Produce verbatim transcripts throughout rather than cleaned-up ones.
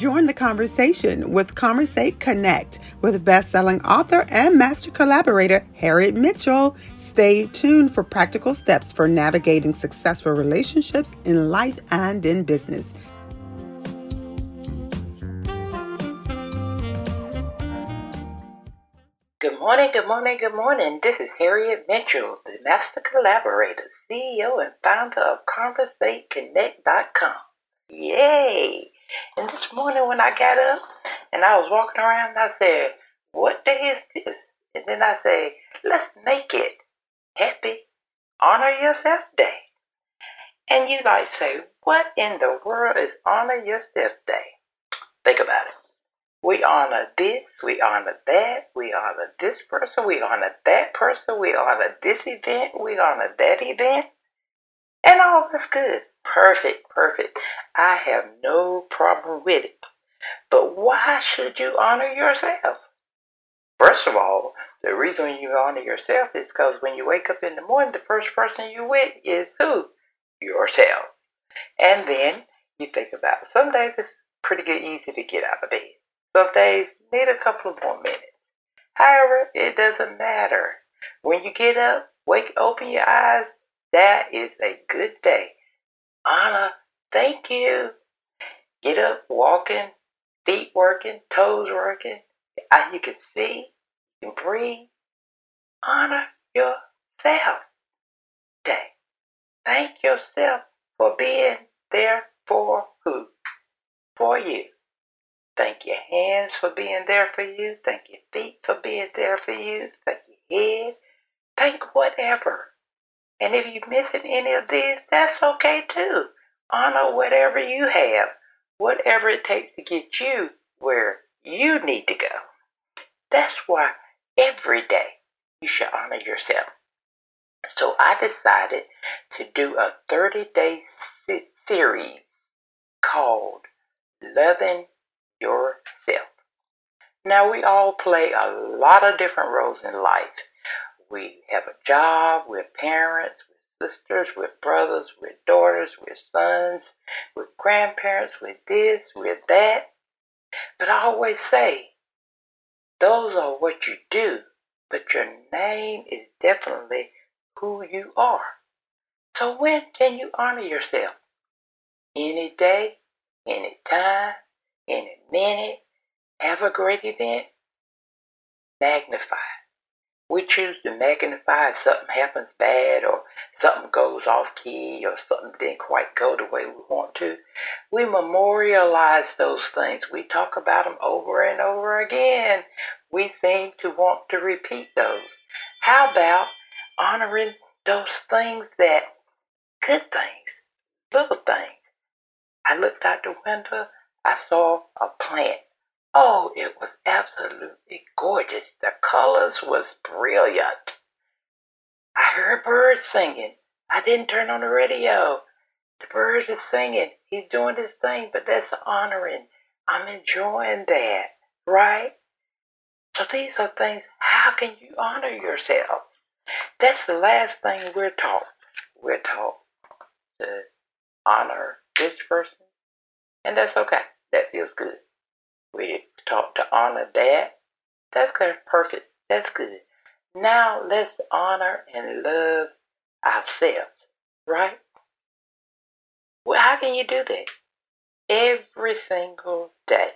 Join the conversation with Conversate Connect with best-selling author and master collaborator Harriet Mitchell. Stay tuned for practical steps for navigating successful relationships in life and in business. Good morning, good morning, good morning. This is Harriet Mitchell, the master collaborator, C E O and founder of Conversate Connect dot com. Yay! And this morning when I got up and I was walking around, I said, what day is this? And then I said, let's make it happy Honor Yourself Day. And you might say, what in the world is Honor Yourself Day? Think about it. We honor this, we honor that, we honor this person, we honor that person, we honor this event, we honor that event. And all that's good. Perfect, perfect. I have no problem with it. But why should you honor yourself? First of all, the reason you honor yourself is because when you wake up in the morning, the first person you with is who? Yourself. And then you think about it. Some days it's pretty good easy to get out of bed. Some days need a couple of more minutes. However, it doesn't matter. When you get up, wake, open your eyes, that is a good day. Honor, thank you. Get up, walking, feet working, toes working. You can see, you can breathe. Honor yourself day. Thank yourself for being there for who? For you. Thank your hands for being there for you. Thank your feet for being there for you. Thank your head. Thank whatever. And if you're missing any of these, that's okay too. Honor whatever you have, whatever it takes to get you where you need to go. That's why every day you should honor yourself. So I decided to do a thirty-day series called Loving Yourself. Now we all play a lot of different roles in life. We have a job, we're parents, we're sisters, we're brothers, we're daughters, we're sons, we're grandparents, we're this, we're that. But I always say, those are what you do, but your name is definitely who you are. So when can you honor yourself? Any day, any time, any minute, have a great event, magnify. We choose to magnify if something happens bad or something goes off key or something didn't quite go the way we want to. We memorialize those things. We talk about them over and over again. We seem to want to repeat those. How about honoring those things that, good things, little things. I looked out the window, I saw a plant. Oh, it was absolutely gorgeous. The colors was brilliant. I heard birds singing. I didn't turn on the radio. The birds are singing. He's doing his thing, but that's honoring. I'm enjoying that, right? So these are things, how can you honor yourself? That's the last thing we're taught. We're taught to honor this person, and that's okay. That feels good. We taught to honor that. That's good. Perfect. That's good. Now let's honor and love ourselves, right? Well, how can you do that? Every single day,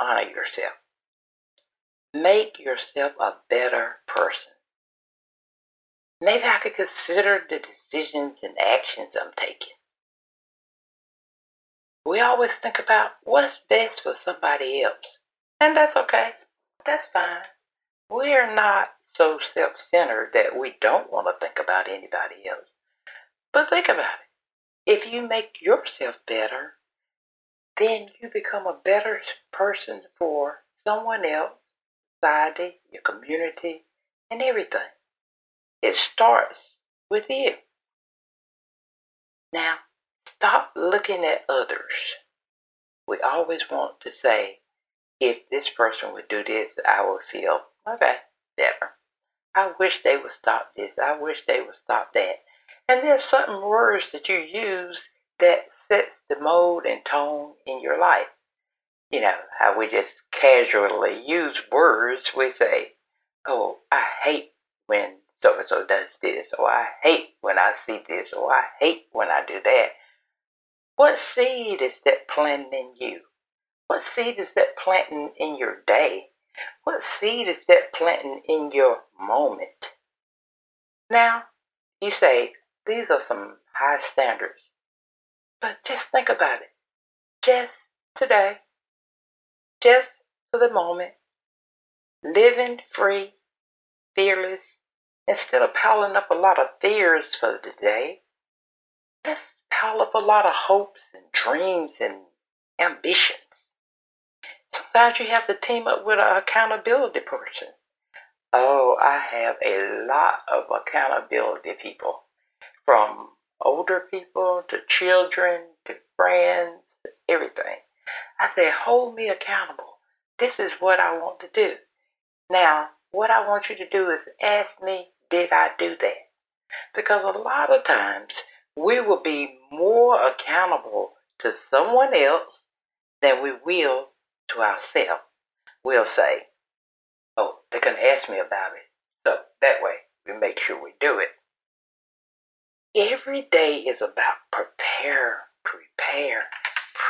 honor yourself. Make yourself a better person. Maybe I could consider the decisions and actions I'm taking. We always think about what's best for somebody else. And that's okay. That's fine. We're not so self-centered that we don't want to think about anybody else. But think about it. If you make yourself better, then you become a better person for someone else, society, your community, and everything. It starts with you. Now, stop looking at others. We always want to say, if this person would do this, I would feel, okay, better. I wish they would stop this. I wish they would stop that. And there's certain words that you use that sets the mode and tone in your life. You know, how we just casually use words. We say, oh, I hate when so-and-so does this, or I hate when I see this, or I hate when I do that. What seed is that planted in you? What seed is that planting in your day? What seed is that planting in your moment? Now, you say, these are some high standards. But just think about it. Just today. Just for the moment. Living free, fearless, instead of piling up a lot of fears for the day, let's pile up a lot of hopes and dreams and ambitions. Sometimes you have to team up with an accountability person. Oh, I have a lot of accountability people, from older people to children to friends, everything. I say, hold me accountable. This is what I want to do. Now, what I want you to do is ask me, did I do that? Because a lot of times, we will be more accountable to someone else than we will to ourselves. We'll say, oh, they're going to ask me about it. So that way, we make sure we do it. Every day is about prepare, prepare,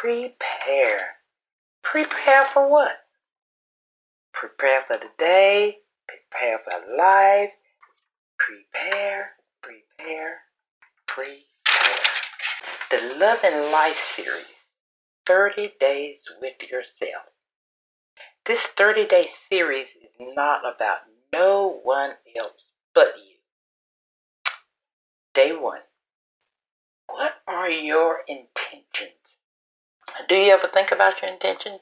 prepare. Prepare for what? Prepare for the day. Prepare for life. Prepare, prepare, prepare. The Love and Life series, thirty days with Yourself. This thirty-day series is not about no one else but you. Day one, what are your intentions? Do you ever think about your intentions?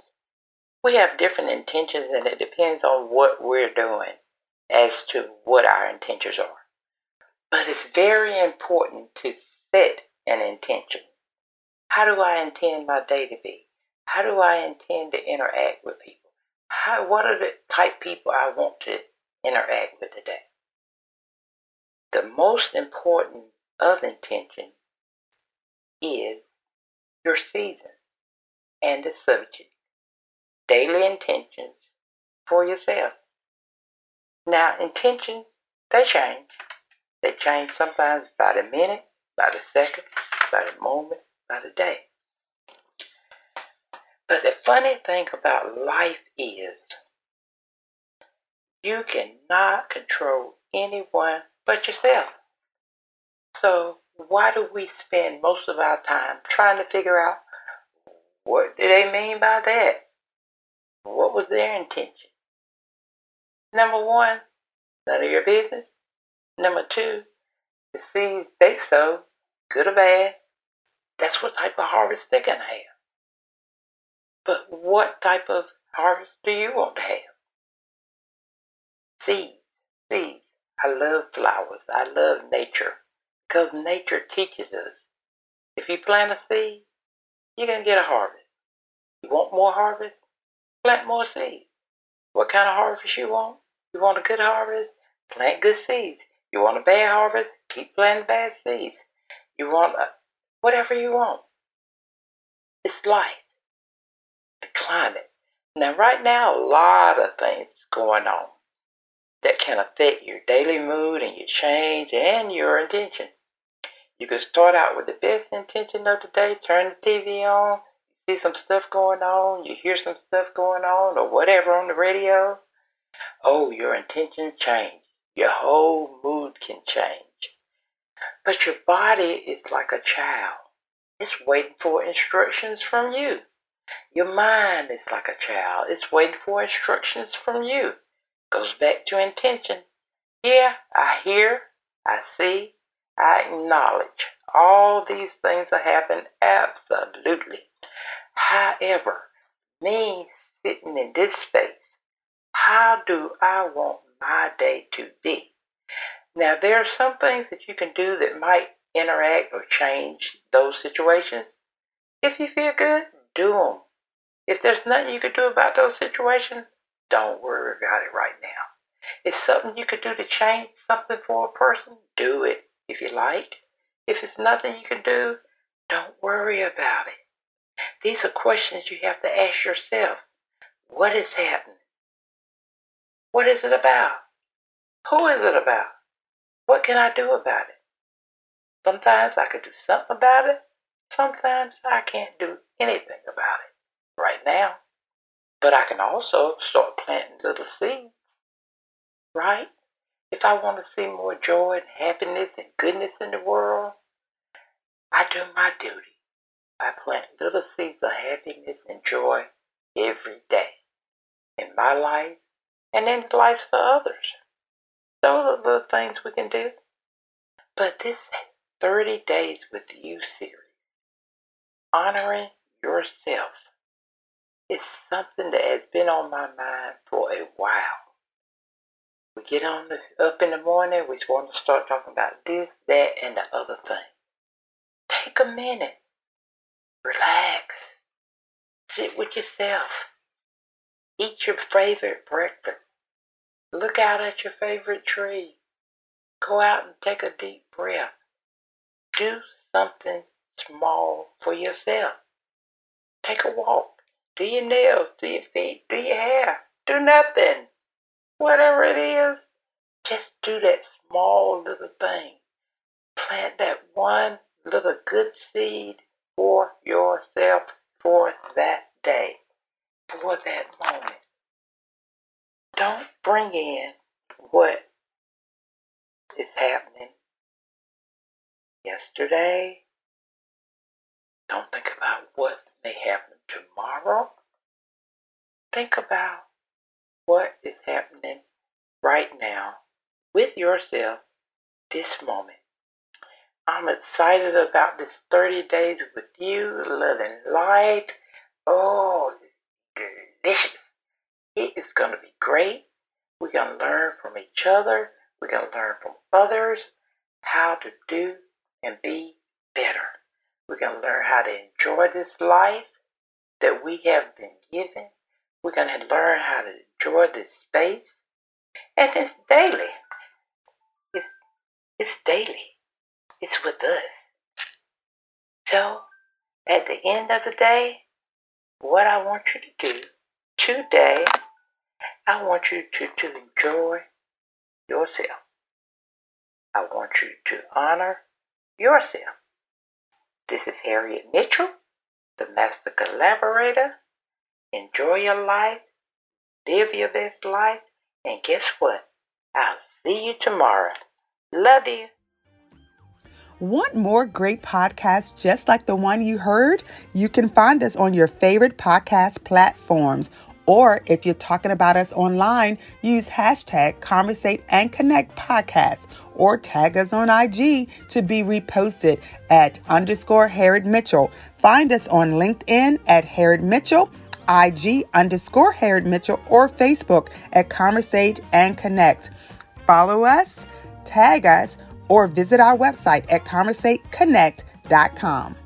We have different intentions, and it depends on what we're doing as to what our intentions are. But it's very important to set an intention. How do I intend my day to be? How do I intend to interact with people? How, what are the type of people I want to interact with today? The most important of intention is your season and the subject. Daily intentions for yourself. Now, intentions, they change. They change sometimes by the minute, by the second, by the moment, by the day. But the funny thing about life is you cannot control anyone but yourself. So why do we spend most of our time trying to figure out what do they mean by that? What was their intention? Number one, none of your business. Number two, the seeds they sow, good or bad, that's what type of harvest they're going to have. But what type of harvest do you want to have? Seeds, seeds. I love flowers. I love nature because nature teaches us. If you plant a seed, you're going to get a harvest. You want more harvest? Plant more seeds. What kind of harvest you want? You want a good harvest? Plant good seeds. You want a bad harvest? Keep planting bad seeds. You want a, whatever you want. It's life. The climate. Now right now a lot of things going on that can affect your daily mood and your change and your intention. You can start out with the best intention of the day. Turn the T V on. See some stuff going on, you hear some stuff going on, or whatever on the radio. Oh, your intentions change. Your whole mood can change. But your body is like a child. It's waiting for instructions from you. Your mind is like a child. It's waiting for instructions from you. Goes back to intention. Yeah, I hear, I see, I acknowledge. All these things that happen, absolutely. However, me sitting in this space, how do I want my day to be? Now, there are some things that you can do that might interact or change those situations. If you feel good, do them. If there's nothing you can do about those situations, don't worry about it right now. If something you could do to change something for a person, do it if you like. If it's nothing you can do, don't worry about it. These are questions you have to ask yourself. What is happening? What is it about? Who is it about? What can I do about it? Sometimes I can do something about it. Sometimes I can't do anything about it right now. But I can also start planting little seeds, right? If I want to see more joy and happiness and goodness in the world, I do my duty by planting little seeds of happiness and joy every day in my life and in the lives of others. Those are the things we can do. But this thirty days with You series, honoring yourself, is something that has been on my mind for a while. We get on the, up in the morning, we want to start talking about this, that, and the other thing. Take a minute. Relax. Sit with yourself. Eat your favorite breakfast. Look out at your favorite tree. Go out and take a deep breath. Do something small for yourself. Take a walk. Do your nails, do your feet, do your hair. Do nothing. Whatever it is, just do that small little thing. Plant that one little good seed for yourself for that day, for that moment. Don't bring in what is happening yesterday. Don't think about what may happen tomorrow. Think about what is happening right now with yourself this moment. I'm excited about this thirty days with You, Loving Life. Oh, it's delicious. It is going to be great. We're going to learn from each other. We're going to learn from others how to do and be better. We're going to learn how to enjoy this life that we have been given. We're going to learn how to enjoy this space. And it's daily. It's, it's daily. It's with us. So, at the end of the day, what I want you to do today, I want you to, to enjoy yourself. I want you to honor yourself. This is Harriet Mitchell, the Master Collaborator. Enjoy your life. Live your best life. And guess what? I'll see you tomorrow. Love you. Want more great podcasts just like the one you heard? You can find us on your favorite podcast platforms. Or if you're talking about us online, use hashtag Conversate and Connect Podcast, or tag us on I G to be reposted at underscore Harriet Mitchell. Find us on LinkedIn at Harriet Mitchell, I G underscore Harriet Mitchell, or Facebook at Conversate and Connect. Follow us, tag us, or visit our website at conversate connect dot com.